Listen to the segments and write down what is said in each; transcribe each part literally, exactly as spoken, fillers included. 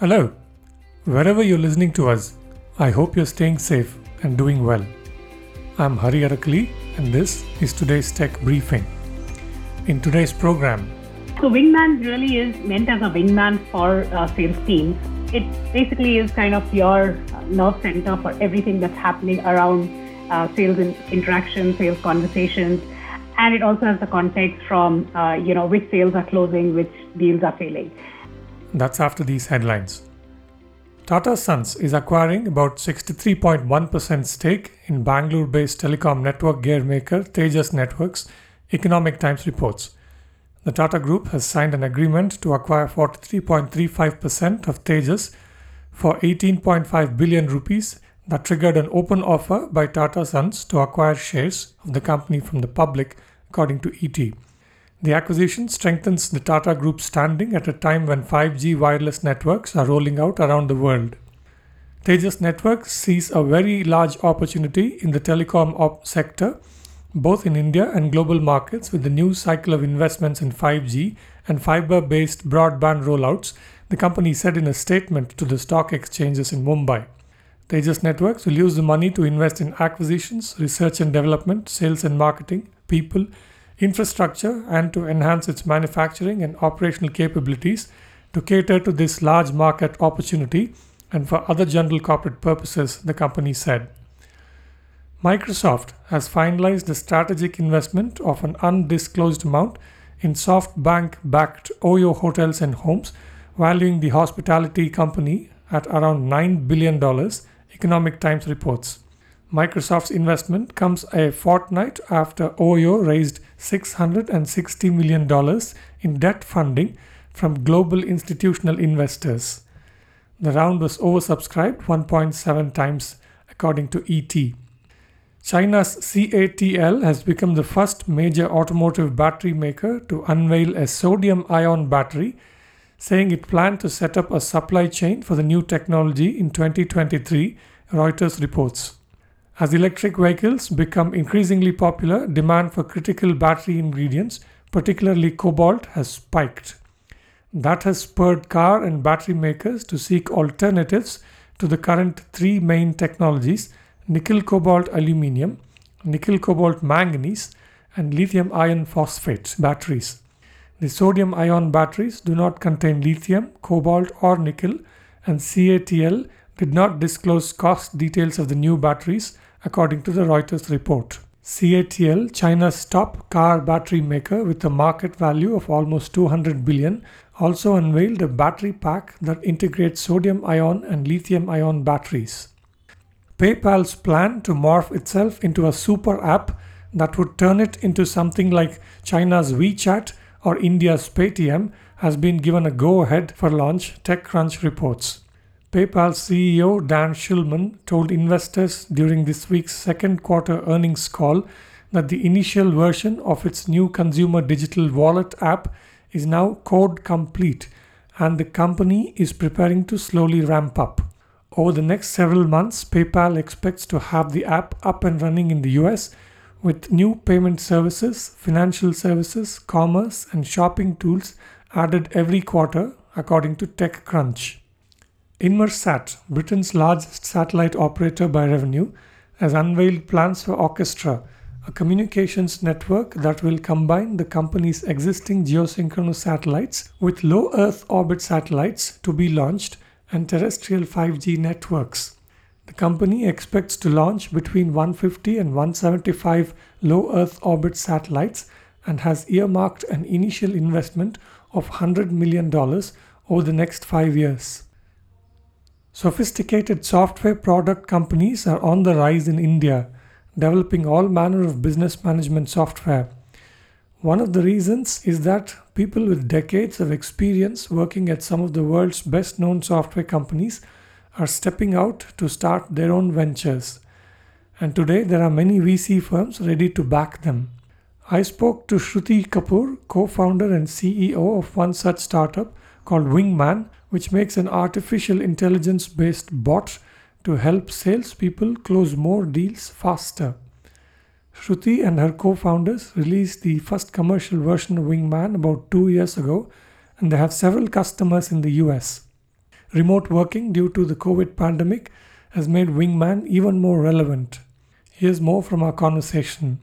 Hello, wherever you're listening to us, I hope you're staying safe and doing well. I'm Hari Arakali and this is today's Tech Briefing. In today's program... So Wingman really is meant as a wingman for uh, sales teams. It basically is kind of your nerve center for everything that's happening around uh, sales interaction, sales conversations, and it also has the context from uh, you know which sales are closing, which deals are failing. That's after these headlines. Tata Sons is acquiring about sixty-three point one percent stake in Bangalore-based telecom network gear maker Tejas Networks, Economic Times reports. The Tata Group has signed an agreement to acquire forty-three point three five percent of Tejas for eighteen point five billion rupees that triggered an open offer by Tata Sons to acquire shares of the company from the public, according to E T. The acquisition strengthens the Tata Group's standing at a time when five G wireless networks are rolling out around the world. Tejas Networks sees a very large opportunity in the telecom op- sector, both in India and global markets, with the new cycle of investments in five G and fiber-based broadband rollouts, the company said in a statement to the stock exchanges in Mumbai. Tejas Networks will use the money to invest in acquisitions, research and development, sales and marketing, people, infrastructure, and to enhance its manufacturing and operational capabilities to cater to this large market opportunity and for other general corporate purposes, the company said. Microsoft has finalized the strategic investment of an undisclosed amount in SoftBank-backed Oyo Hotels and Homes, valuing the hospitality company at around nine billion dollars, Economic Times reports. Microsoft's investment comes a fortnight after Oyo raised six hundred sixty million dollars in debt funding from global institutional investors. The round was oversubscribed one point seven times, according to E T. China's C A T L has become the first major automotive battery maker to unveil a sodium-ion battery, saying it planned to set up a supply chain for the new technology in twenty twenty-three, Reuters reports. As electric vehicles become increasingly popular, demand for critical battery ingredients, particularly cobalt, has spiked. That has spurred car and battery makers to seek alternatives to the current three main technologies: nickel-cobalt aluminium, nickel-cobalt manganese, and lithium-ion phosphate batteries. The sodium-ion batteries do not contain lithium, cobalt, or nickel, and C A T L did not disclose cost details of the new batteries, according to the Reuters report. C A T L, China's top car battery maker with a market value of almost two hundred billion dollars, also unveiled a battery pack that integrates sodium-ion and lithium-ion batteries. PayPal's plan to morph itself into a super app that would turn it into something like China's WeChat or India's Paytm has been given a go-ahead for launch, TechCrunch reports. PayPal C E O Dan Schulman told investors during this week's second quarter earnings call that the initial version of its new consumer digital wallet app is now code complete and the company is preparing to slowly ramp up. Over the next several months, PayPal expects to have the app up and running in the U S with new payment services, financial services, commerce, and shopping tools added every quarter, according to TechCrunch. Inmarsat, Britain's largest satellite operator by revenue, has unveiled plans for Orchestra, a communications network that will combine the company's existing geosynchronous satellites with low Earth orbit satellites to be launched and terrestrial five G networks. The company expects to launch between one hundred fifty and one hundred seventy-five low Earth orbit satellites and has earmarked an initial investment of one hundred million dollars over the next five years. Sophisticated software product companies are on the rise in India, developing all manner of business management software. One of the reasons is that people with decades of experience working at some of the world's best-known software companies are stepping out to start their own ventures. And today there are many V C firms ready to back them. I spoke to Shruti Kapoor, co-founder and C E O of one such startup called Wingman, which makes an artificial intelligence-based bot to help salespeople close more deals faster. Shruti and her co-founders released the first commercial version of Wingman about two years ago, and they have several customers in the U S. Remote working due to the COVID pandemic has made Wingman even more relevant. Here's more from our conversation.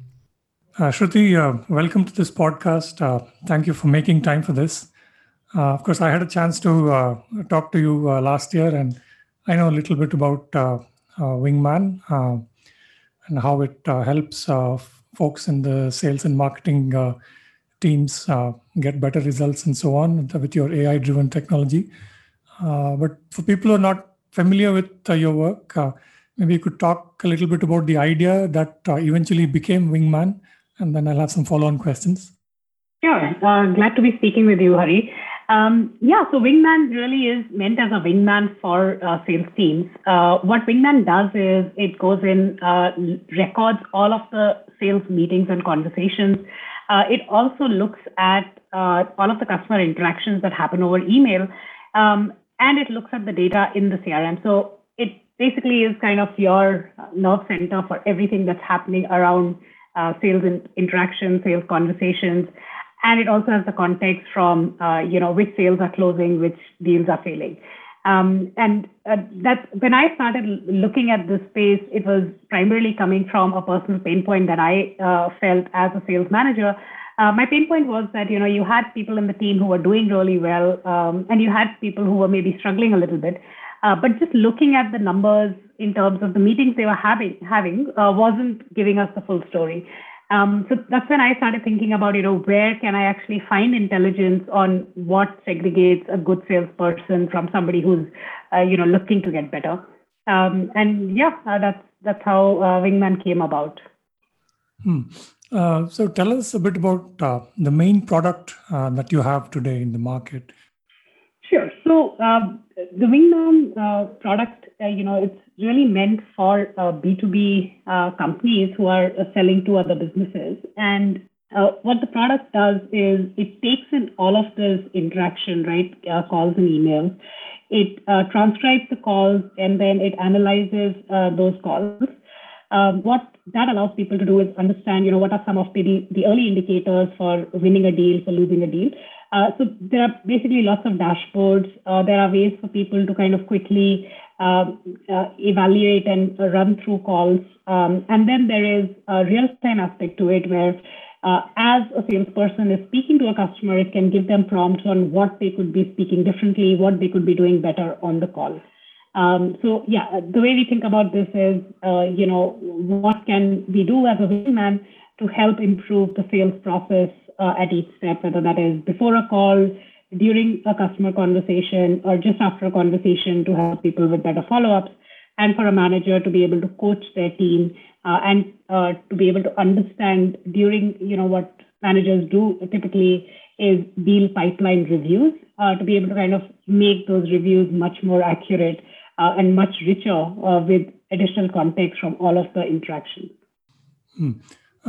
Uh, Shruti, uh, welcome to this podcast. Uh, thank you for making time for this. Uh, of course, I had a chance to uh, talk to you uh, last year, and I know a little bit about uh, uh, Wingman uh, and how it uh, helps uh, folks in the sales and marketing uh, teams uh, get better results and so on with your A I-driven technology. Uh, but for people who are not familiar with uh, your work, uh, maybe you could talk a little bit about the idea that uh, eventually became Wingman, and then I'll have some follow-on questions. Sure. Uh, glad to be speaking with you, Hari. Um, yeah, so Wingman really is meant as a wingman for uh, sales teams. Uh, what Wingman does is it goes in, uh, records all of the sales meetings and conversations. Uh, it also looks at uh, all of the customer interactions that happen over email, um, and it looks at the data in the C R M. So it basically is kind of your nerve center for everything that's happening around uh, sales in- interactions, sales conversations. And it also has the context from, uh, you know, which sales are closing, which deals are failing. Um, and uh, that when I started looking at this space, it was primarily coming from a personal pain point that I uh, felt as a sales manager. Uh, my pain point was that, you know, you had people in the team who were doing really well, um, and you had people who were maybe struggling a little bit. Uh, but just looking at the numbers in terms of the meetings they were having, having uh, wasn't giving us the full story. Um, so that's when I started thinking about, you know, where can I actually find intelligence on what segregates a good salesperson from somebody who's, uh, you know, looking to get better. Um, and yeah, uh, that's that's how uh, Wingman came about. Hmm. Uh, so tell us a bit about uh, the main product uh, that you have today in the market. Sure. So uh, the Wingman uh, product, uh, you know, it's really meant for uh, B two B uh, companies who are uh, selling to other businesses. And uh, what the product does is it takes in all of this interaction, right, uh, calls and emails. It uh, transcribes the calls and then it analyzes uh, those calls. Um, what that allows people to do is understand, you know, what are some of the, the early indicators for winning a deal, for losing a deal. Uh, so there are basically lots of dashboards. Uh, there are ways for people to kind of quickly uh, uh, evaluate and run through calls. Um, and then there is a real-time aspect to it where uh, as a salesperson is speaking to a customer, it can give them prompts on what they could be speaking differently, what they could be doing better on the call. Um, so, yeah, the way we think about this is, uh, you know, what can we do as a wingman to help improve the sales process Uh, at each step, whether that is before a call, during a customer conversation, or just after a conversation to help people with better follow-ups, and for a manager to be able to coach their team uh, and uh, to be able to understand during, you know, what managers do typically is deal pipeline reviews, uh, to be able to kind of make those reviews much more accurate uh, and much richer uh, with additional context from all of the interactions. Hmm.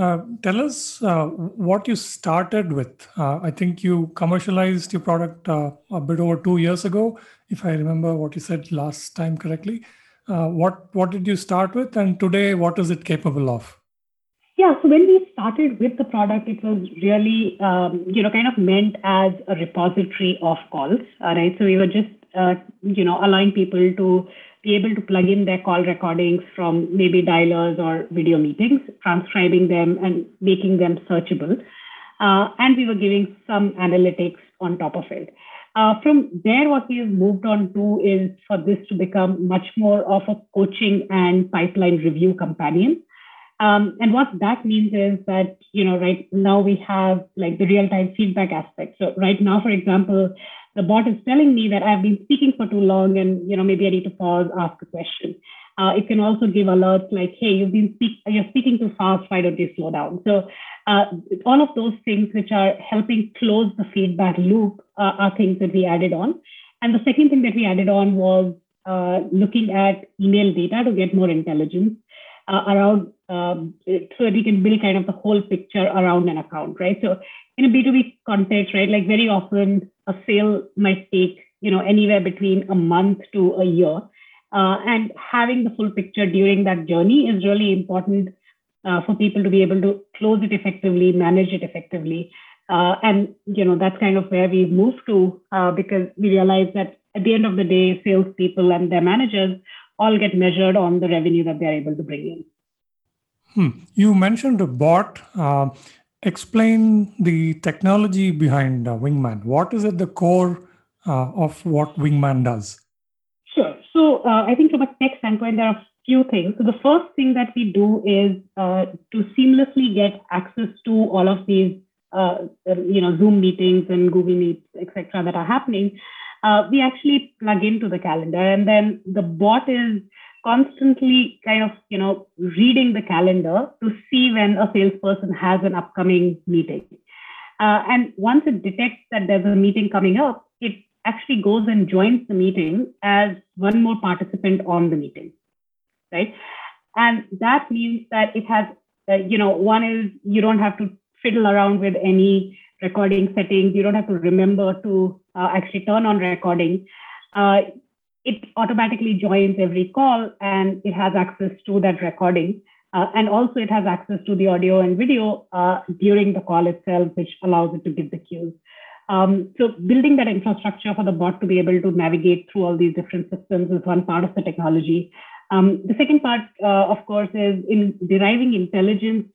Uh, tell us uh, what you started with. Uh, I think you commercialized your product uh, a bit over two years ago, if I remember what you said last time correctly. Uh, what what did you start with, and today what is it capable of? Yeah, so when we started with the product, it was really, um, you know, kind of meant as a repository of calls. All right, so we were just, uh, you know, allowing people to be able to plug in their call recordings from maybe dialers or video meetings, transcribing them and making them searchable. Uh, and we were giving some analytics on top of it. Uh, from there, what we have moved on to is for this to become much more of a coaching and pipeline review companion. Um, and what that means is that, you know, right now we have like the real-time feedback aspect. So right now, for example, the bot is telling me that I've been speaking for too long and, you know, maybe I need to pause, ask a question. Uh, it can also give alerts like, hey, you've been speak- you're speaking too fast. Why don't you slow down? So uh, all of those things which are helping close the feedback loop uh, are things that we added on. And the second thing that we added on was uh, looking at email data to get more intelligence uh, around um, so that we can build kind of the whole picture around an account, right? So in a B two B context, right, like very often a sale might take, you know, anywhere between a month to a year. Uh, and having the full picture during that journey is really important uh, for people to be able to close it effectively, manage it effectively. Uh, and, you know, that's kind of where we've moved to uh, because we realized that at the end of the day, salespeople and their managers all get measured on the revenue that they're able to bring in. Hmm. You mentioned a bot. Uh, explain the technology behind uh, Wingman. What is at the core uh, of what Wingman does? Sure. So uh, I think from a tech standpoint, there are few things. So the first thing that we do is uh, to seamlessly get access to all of these, uh, you know, Zoom meetings and Google Meets, et cetera, that are happening. Uh, we actually plug into the calendar, and then the bot is constantly kind of, you know, reading the calendar to see when a salesperson has an upcoming meeting. Uh, and once it detects that there's a meeting coming up, it actually goes and joins the meeting as one more participant on the meeting. Right. And that means that it has, uh, you know, one is you don't have to fiddle around with any recording settings. You don't have to remember to uh, actually turn on recording. Uh, it automatically joins every call and it has access to that recording. Uh, and also it has access to the audio and video uh, during the call itself, which allows it to give the cues. Um, so building that infrastructure for the bot to be able to navigate through all these different systems is one part of the technology. Um, the second part, uh, of course, is in deriving intelligence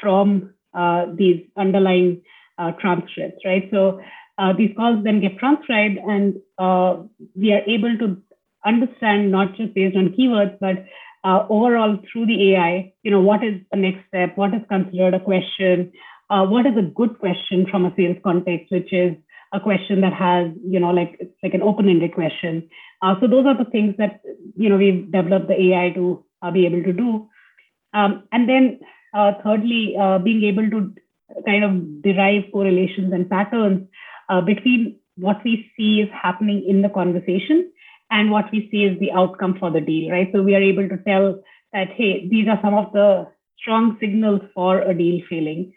from uh, these underlying uh, transcripts, right? So uh, these calls then get transcribed, and uh, we are able to understand not just based on keywords, but uh, overall through the A I, you know, what is the next step? What is considered a question? Uh, what is a good question from a sales context, which is a question that has, you know, like like an open-ended question. Uh, so those are the things that, you know, we've developed the A I to uh, be able to do. Um, and then uh, thirdly, uh, being able to kind of derive correlations and patterns uh, between what we see is happening in the conversation and what we see is the outcome for the deal, right? So we are able to tell that, hey, these are some of the strong signals for a deal failing.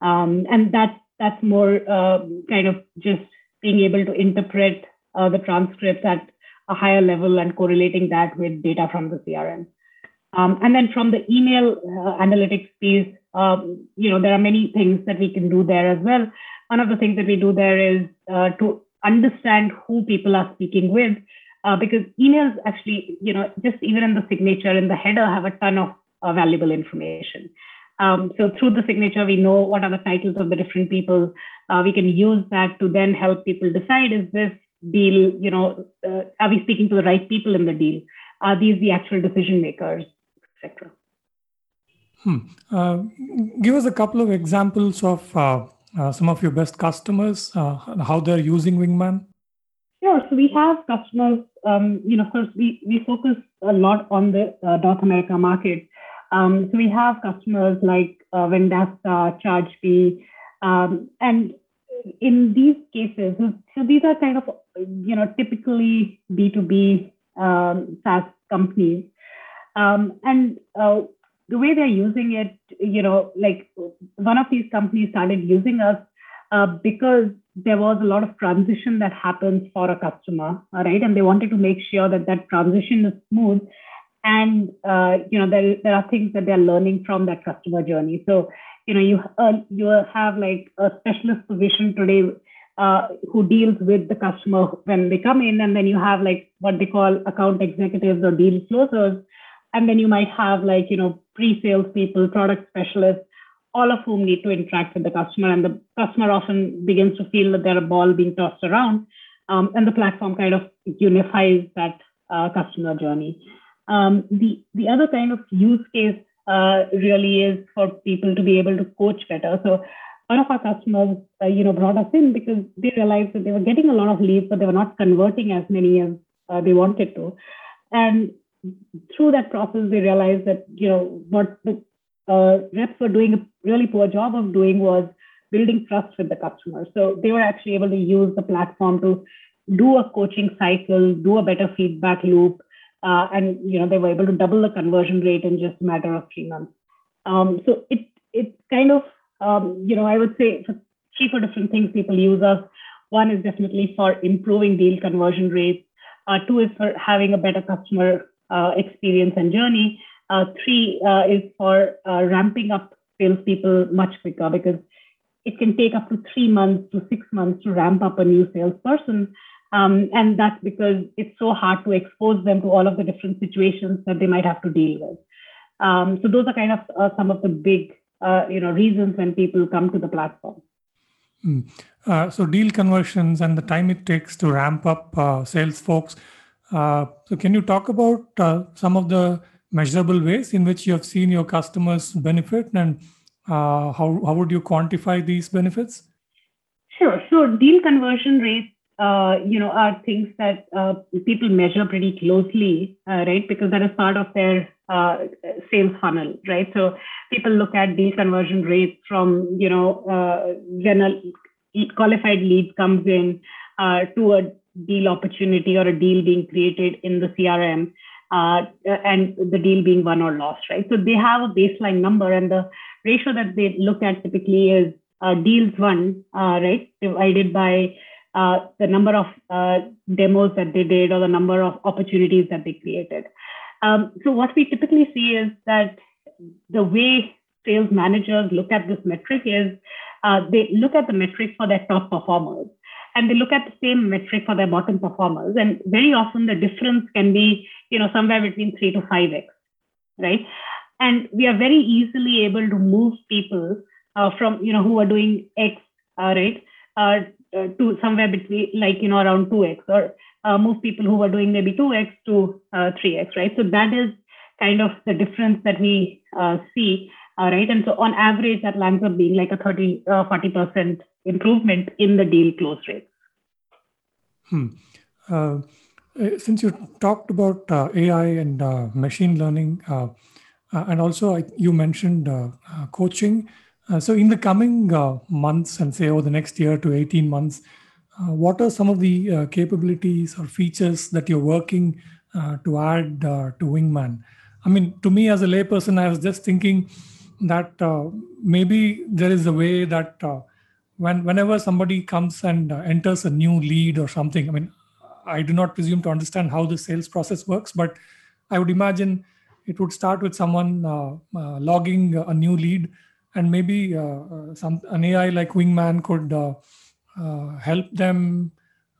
Um, and that's That's more uh, kind of just being able to interpret uh, the transcripts at a higher level and correlating that with data from the C R M. Um, and then from the email uh, analytics piece, um, you know, there are many things that we can do there as well. One of the things that we do there is uh, to understand who people are speaking with, uh, because emails actually, you know, just even in the signature, in the header, have a ton of uh, valuable information. Um, so through the signature, we know what are the titles of the different people. Uh, we can use that to then help people decide, is this deal, you know, uh, are we speaking to the right people in the deal? Are these the actual decision makers, et cetera? Hmm. Uh, give us a couple of examples of uh, uh, some of your best customers, uh, how they're using Wingman. Sure. So we have customers, um, you know, of course, we, we focus a lot on the uh, North America market. Um, so we have customers like uh, Vendasta, Chargebee, um, and in these cases, so these are kind of, you know, typically B two B um, SaaS companies. Um, and uh, the way they're using it, you know, like one of these companies started using us uh, because there was a lot of transition that happens for a customer, all right? And they wanted to make sure that that transition is smooth. And, uh, you know, there, there are things that they're learning from that customer journey. So, you know, you uh, you have like a specialist position today uh, who deals with the customer when they come in. And then you have like what they call account executives or deal closers. And then you might have like, you know, pre-sales people, product specialists, all of whom need to interact with the customer. And the customer often begins to feel that they're a ball being tossed around. Um, and the platform kind of unifies that uh, customer journey. Um, the, the other kind of use case uh, really is for people to be able to coach better. So one of our customers, uh, you know, brought us in because they realized that they were getting a lot of leads, but they were not converting as many as uh, they wanted to. And through that process, they realized that, you know, what the uh, reps were doing a really poor job of doing was building trust with the customer. So they were actually able to use the platform to do a coaching cycle, do a better feedback loop, Uh, and, you know, they were able to double the conversion rate in just a matter of three months. Um, so it it kind of, um, you know, I would say for three or four different things people use us. One is definitely for improving deal conversion rates. Uh, two is for having a better customer uh, experience and journey. Uh, three uh, is for uh, ramping up salespeople much quicker, because it can take up to three months to six months to ramp up a new salesperson. Um, and that's because it's so hard to expose them to all of the different situations that they might have to deal with. Um, so those are kind of uh, some of the big, uh, you know, reasons when people come to the platform. Mm. Uh, so deal conversions and the time it takes to ramp up uh, sales folks. Uh, so can you talk about uh, some of the measurable ways in which you have seen your customers benefit, and uh, how, how would you quantify these benefits? Sure. So deal conversion rates, uh, you know, are things that uh, people measure pretty closely, uh, right? Because that is part of their uh, sales funnel, right? So people look at deal conversion rates from, you know, uh, when a qualified lead comes in uh, to a deal opportunity or a deal being created in the C R M. Uh, and the deal being won or lost, right? So they have a baseline number, and the ratio that they look at typically is uh, deals won, uh, right, divided by uh, the number of uh, demos that they did or the number of opportunities that they created. Um, so what we typically see is that the way sales managers look at this metric is uh, they look at the metric for their top performers, and they look at the same metric for their bottom performers. And very often the difference can be, you know, somewhere between three to five X, right? And we are very easily able to move people uh, from, you know, who are doing X, uh, right, uh, uh, to somewhere between, like, you know, around two X, or uh, move people who are doing maybe two X to uh, three X, right? So that is kind of the difference that we uh, see, uh, right? And so on average, that lands up being like a thirty, forty percent improvement in the deal close rates. Hmm. Uh, since you talked about uh, A I and uh, machine learning, uh, uh, and also I, you mentioned uh, uh, coaching. Uh, so in the coming uh, months, and say over the next year to eighteen months, uh, what are some of the uh, capabilities or features that you're working uh, to add uh, to Wingman? I mean, to me as a layperson, I was just thinking that uh, maybe there is a way that uh, When, whenever somebody comes and uh, enters a new lead or something, I mean, I do not presume to understand how the sales process works, but I would imagine it would start with someone uh, uh, logging a new lead, and maybe uh, some an A I like Wingman could uh, uh, help them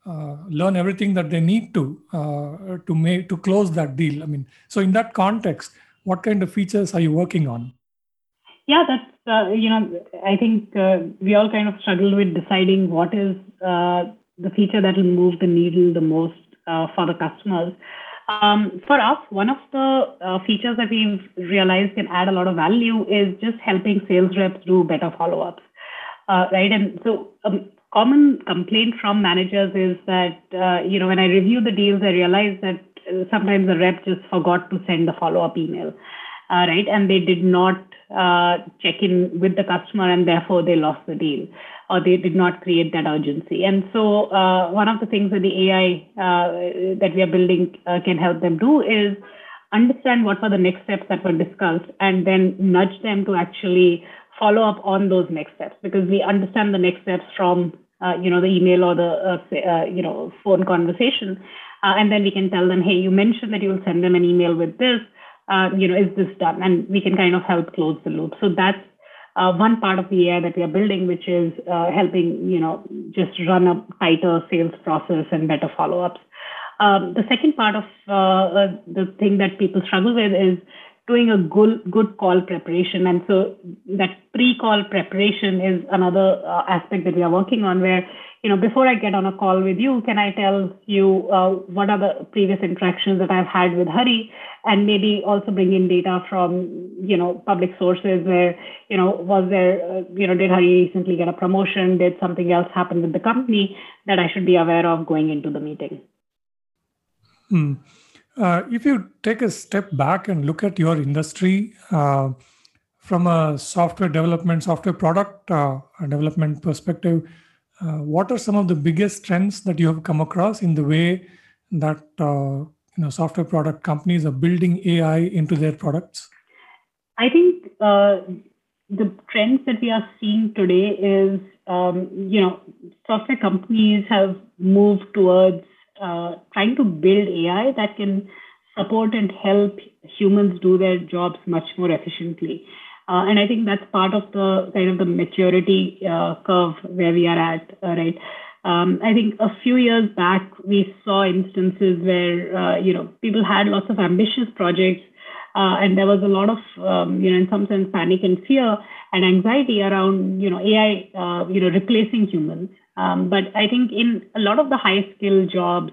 uh, learn everything that they need to uh, to make to close that deal. I mean, so in that context, what kind of features are you working on? Yeah, that's, uh, you know, I think uh, we all kind of struggle with deciding what is uh, the feature that will move the needle the most uh, for the customers. Um, for us, one of the uh, features that we've realized can add a lot of value is just helping sales reps do better follow-ups, uh, right? And so a common complaint from managers is that, uh, you know, when I review the deals, I realize that sometimes the rep just forgot to send the follow-up email. Uh, right, and they did not uh, check in with the customer, and therefore they lost the deal, or they did not create that urgency. And so uh, one of the things that the A I uh, that we are building uh, can help them do is understand what were the next steps that were discussed, and then nudge them to actually follow up on those next steps, because we understand the next steps from uh, you know, the email or the uh, uh, you know, phone conversation, uh, and then we can tell them, hey, you mentioned that you will send them an email with this. Uh, you know, is this done? And we can kind of help close the loop. So that's uh, one part of the A I that we are building, which is uh, helping, you know, just run a tighter sales process and better follow-ups. Um, the second part of uh, uh, the thing that people struggle with is doing a good, good call preparation. And so that pre-call preparation is another uh, aspect that we are working on, where, you know, before I get on a call with you, can I tell you uh, what are the previous interactions that I've had with Hari, and maybe also bring in data from, you know, public sources where, you know, was there, uh, you know, did Hari recently get a promotion? Did something else happen with the company that I should be aware of going into the meeting? Hmm. Uh, if you take a step back and look at your industry uh, from a software development, software product uh, development perspective, uh, what are some of the biggest trends that you have come across in the way that uh, you know, software product companies are building A I into their products? I think uh, the trends that we are seeing today is, um, you know, software companies have moved towards uh, trying to build A I that can support and help humans do their jobs much more efficiently. Uh, and I think that's part of the kind of the maturity uh, curve where we are at, uh, right? Um, I think a few years back, we saw instances where, uh, you know, people had lots of ambitious projects, uh, and there was a lot of, um, you know, in some sense, panic and fear and anxiety around, you know, A I, uh, you know, replacing humans. Um, but I think in a lot of the high-skill jobs,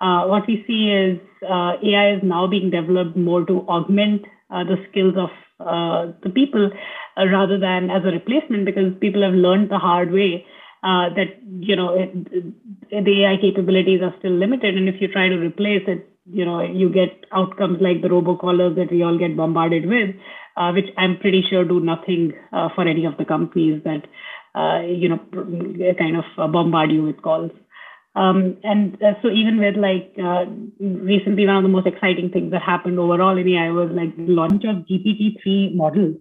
uh, what we see is uh, A I is now being developed more to augment uh, the skills of uh, the people uh, rather than as a replacement, because people have learned the hard way Uh, that, you know, it, it, the A I capabilities are still limited. And if you try to replace it, you know, you get outcomes like the robocallers that we all get bombarded with, uh, which I'm pretty sure do nothing uh, for any of the companies that, uh, you know, kind of bombard you with calls. Um, and uh, so even with like uh, recently, one of the most exciting things that happened overall in A I was like the launch of G P T three models.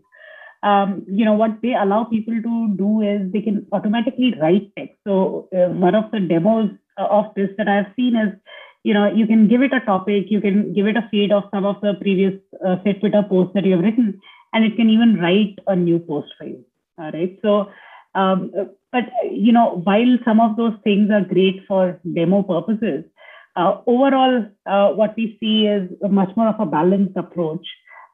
Um, you know, what they allow people to do is they can automatically write text. So uh, one of the demos of this that I've seen is, you know, you can give it a topic, you can give it a feed of some of the previous uh, say, Twitter posts that you have written, and it can even write a new post for you. All right. So, um, but, you know, while some of those things are great for demo purposes, uh, overall, uh, what we see is much more of a balanced approach.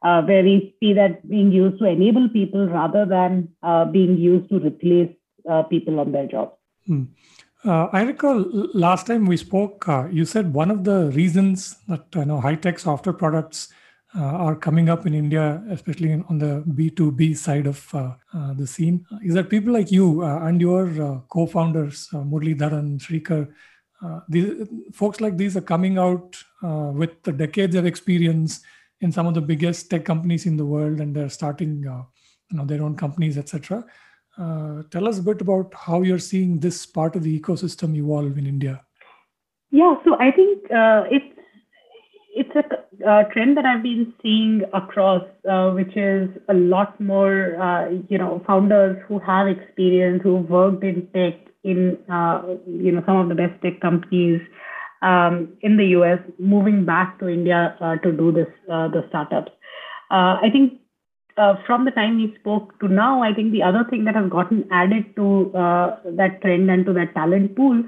Uh, where we see that being used to enable people rather than uh, being used to replace uh, people on their jobs. Hmm. Uh, I recall last time we spoke, uh, you said one of the reasons that you know, high-tech software products uh, are coming up in India, especially in, on the B two B side of uh, uh, the scene, is that people like you uh, and your uh, co-founders, uh, Murli Dharan, Shrikar, uh, these, folks like these are coming out uh, with the decades of experience in some of the biggest tech companies in the world, and they're starting uh, you know, their own companies, et cetera. Uh, tell us a bit about how you're seeing this part of the ecosystem evolve in India. Yeah, so I think uh, it's it's a uh, trend that I've been seeing across, uh, which is a lot more uh, you know founders who have experience, who've worked in tech in uh, you know some of the best tech companies. Um, in the U S, moving back to India uh, to do this, uh, the startups. Uh, I think uh, from the time we spoke to now, I think the other thing that has gotten added to uh, that trend and to that talent pool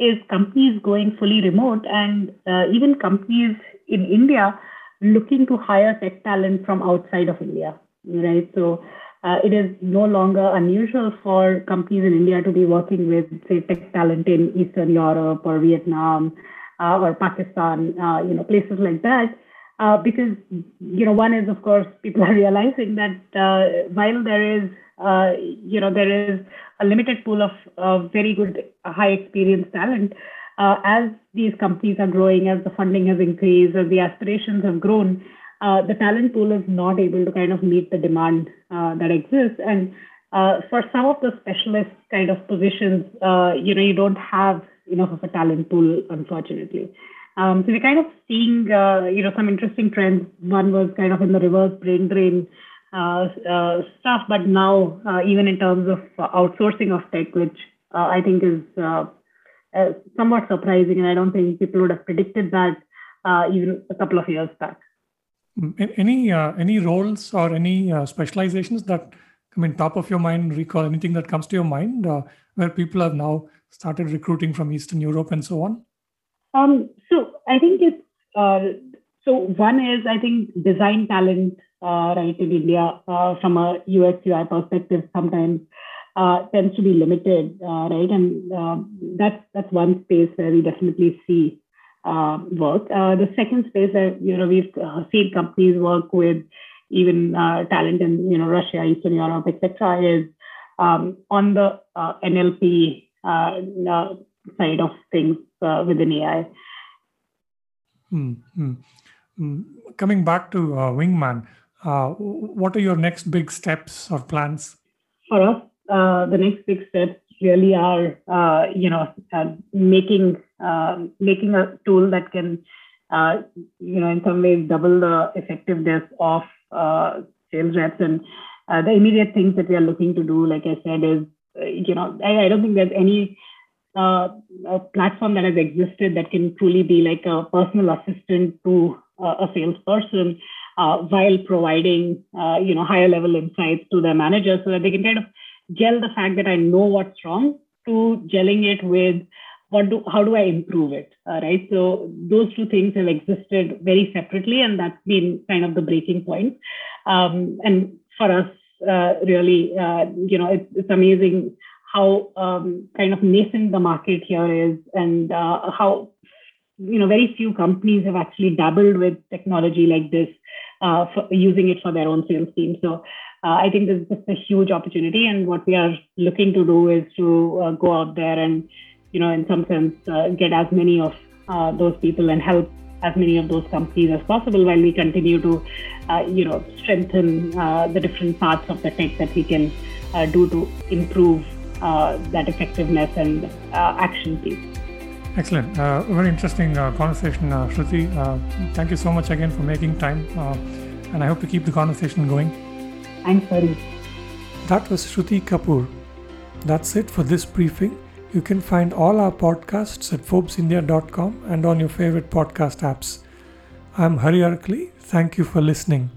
is companies going fully remote, and uh, even companies in India looking to hire tech talent from outside of India, right? So uh, it is no longer unusual for companies in India to be working with, say, tech talent in Eastern Europe or Vietnam, Uh, or Pakistan, uh, you know, places like that, uh, because, you know, one is, of course, people are realizing that uh, while there is, uh, you know, there is a limited pool of uh, very good, high experienced talent, uh, as these companies are growing, as the funding has increased, as the aspirations have grown, uh, the talent pool is not able to kind of meet the demand uh, that exists. And uh, for some of the specialist kind of positions, uh, you know, you don't have enough of a talent pool, unfortunately. Um, so we're kind of seeing, uh, you know, some interesting trends. One was kind of in the reverse brain drain uh, uh, stuff, but now uh, even in terms of outsourcing of tech, which uh, I think is uh, uh, somewhat surprising, and I don't think people would have predicted that uh, even a couple of years back. Any uh, any roles or any uh, specializations that, I mean, top of your mind, recall anything that comes to your mind uh, where people have now started recruiting from Eastern Europe and so on? Um, so I think it's, uh, so one is, I think, design talent, uh, right, in India uh, from a U X U I perspective sometimes uh, tends to be limited, uh, right? And uh, that's, that's one space where we definitely see uh, work. Uh, the second space that, you know, we've seen companies work with even uh, talent in, you know, Russia, Eastern Europe, et cetera, is um, on the uh, N L P Uh, uh, side of things uh, within A I. Mm-hmm. Mm-hmm. Coming back to uh, Wingman, uh, what are your next big steps or plans? For us, uh, the next big steps really are, uh, you know, uh, making uh, making a tool that can, uh, you know, in some ways double the effectiveness of uh, sales reps. And uh, the immediate things that we are looking to do, like I said, is You know, I, I don't think there's any uh, a platform that has existed that can truly be like a personal assistant to uh, a salesperson uh, while providing, uh, you know, higher level insights to their manager so that they can kind of gel the fact that I know what's wrong to gelling it with what do, how do I improve it, uh, right? So those two things have existed very separately, and that's been kind of the breaking point. Um, and for us, uh, really, uh, you know, it's, it's amazing how um, kind of nascent the market here is, and uh, how, you know, very few companies have actually dabbled with technology like this, uh, for using it for their own sales team. So uh, I think this is just a huge opportunity, and what we are looking to do is to uh, go out there and, you know, in some sense, uh, get as many of uh, those people and help as many of those companies as possible while we continue to, uh, you know, strengthen uh, the different parts of the tech that we can uh, do to improve uh, that effectiveness and uh, action piece. Excellent. Uh, very interesting uh, conversation, uh, Shruti. Uh, thank you so much again for making time, uh, and I hope to keep the conversation going. Thanks, Hari. That was Shruti Kapoor. That's it for this briefing. You can find all our podcasts at forbes india dot com and on your favorite podcast apps. I'm Hari Arakali. Thank you for listening.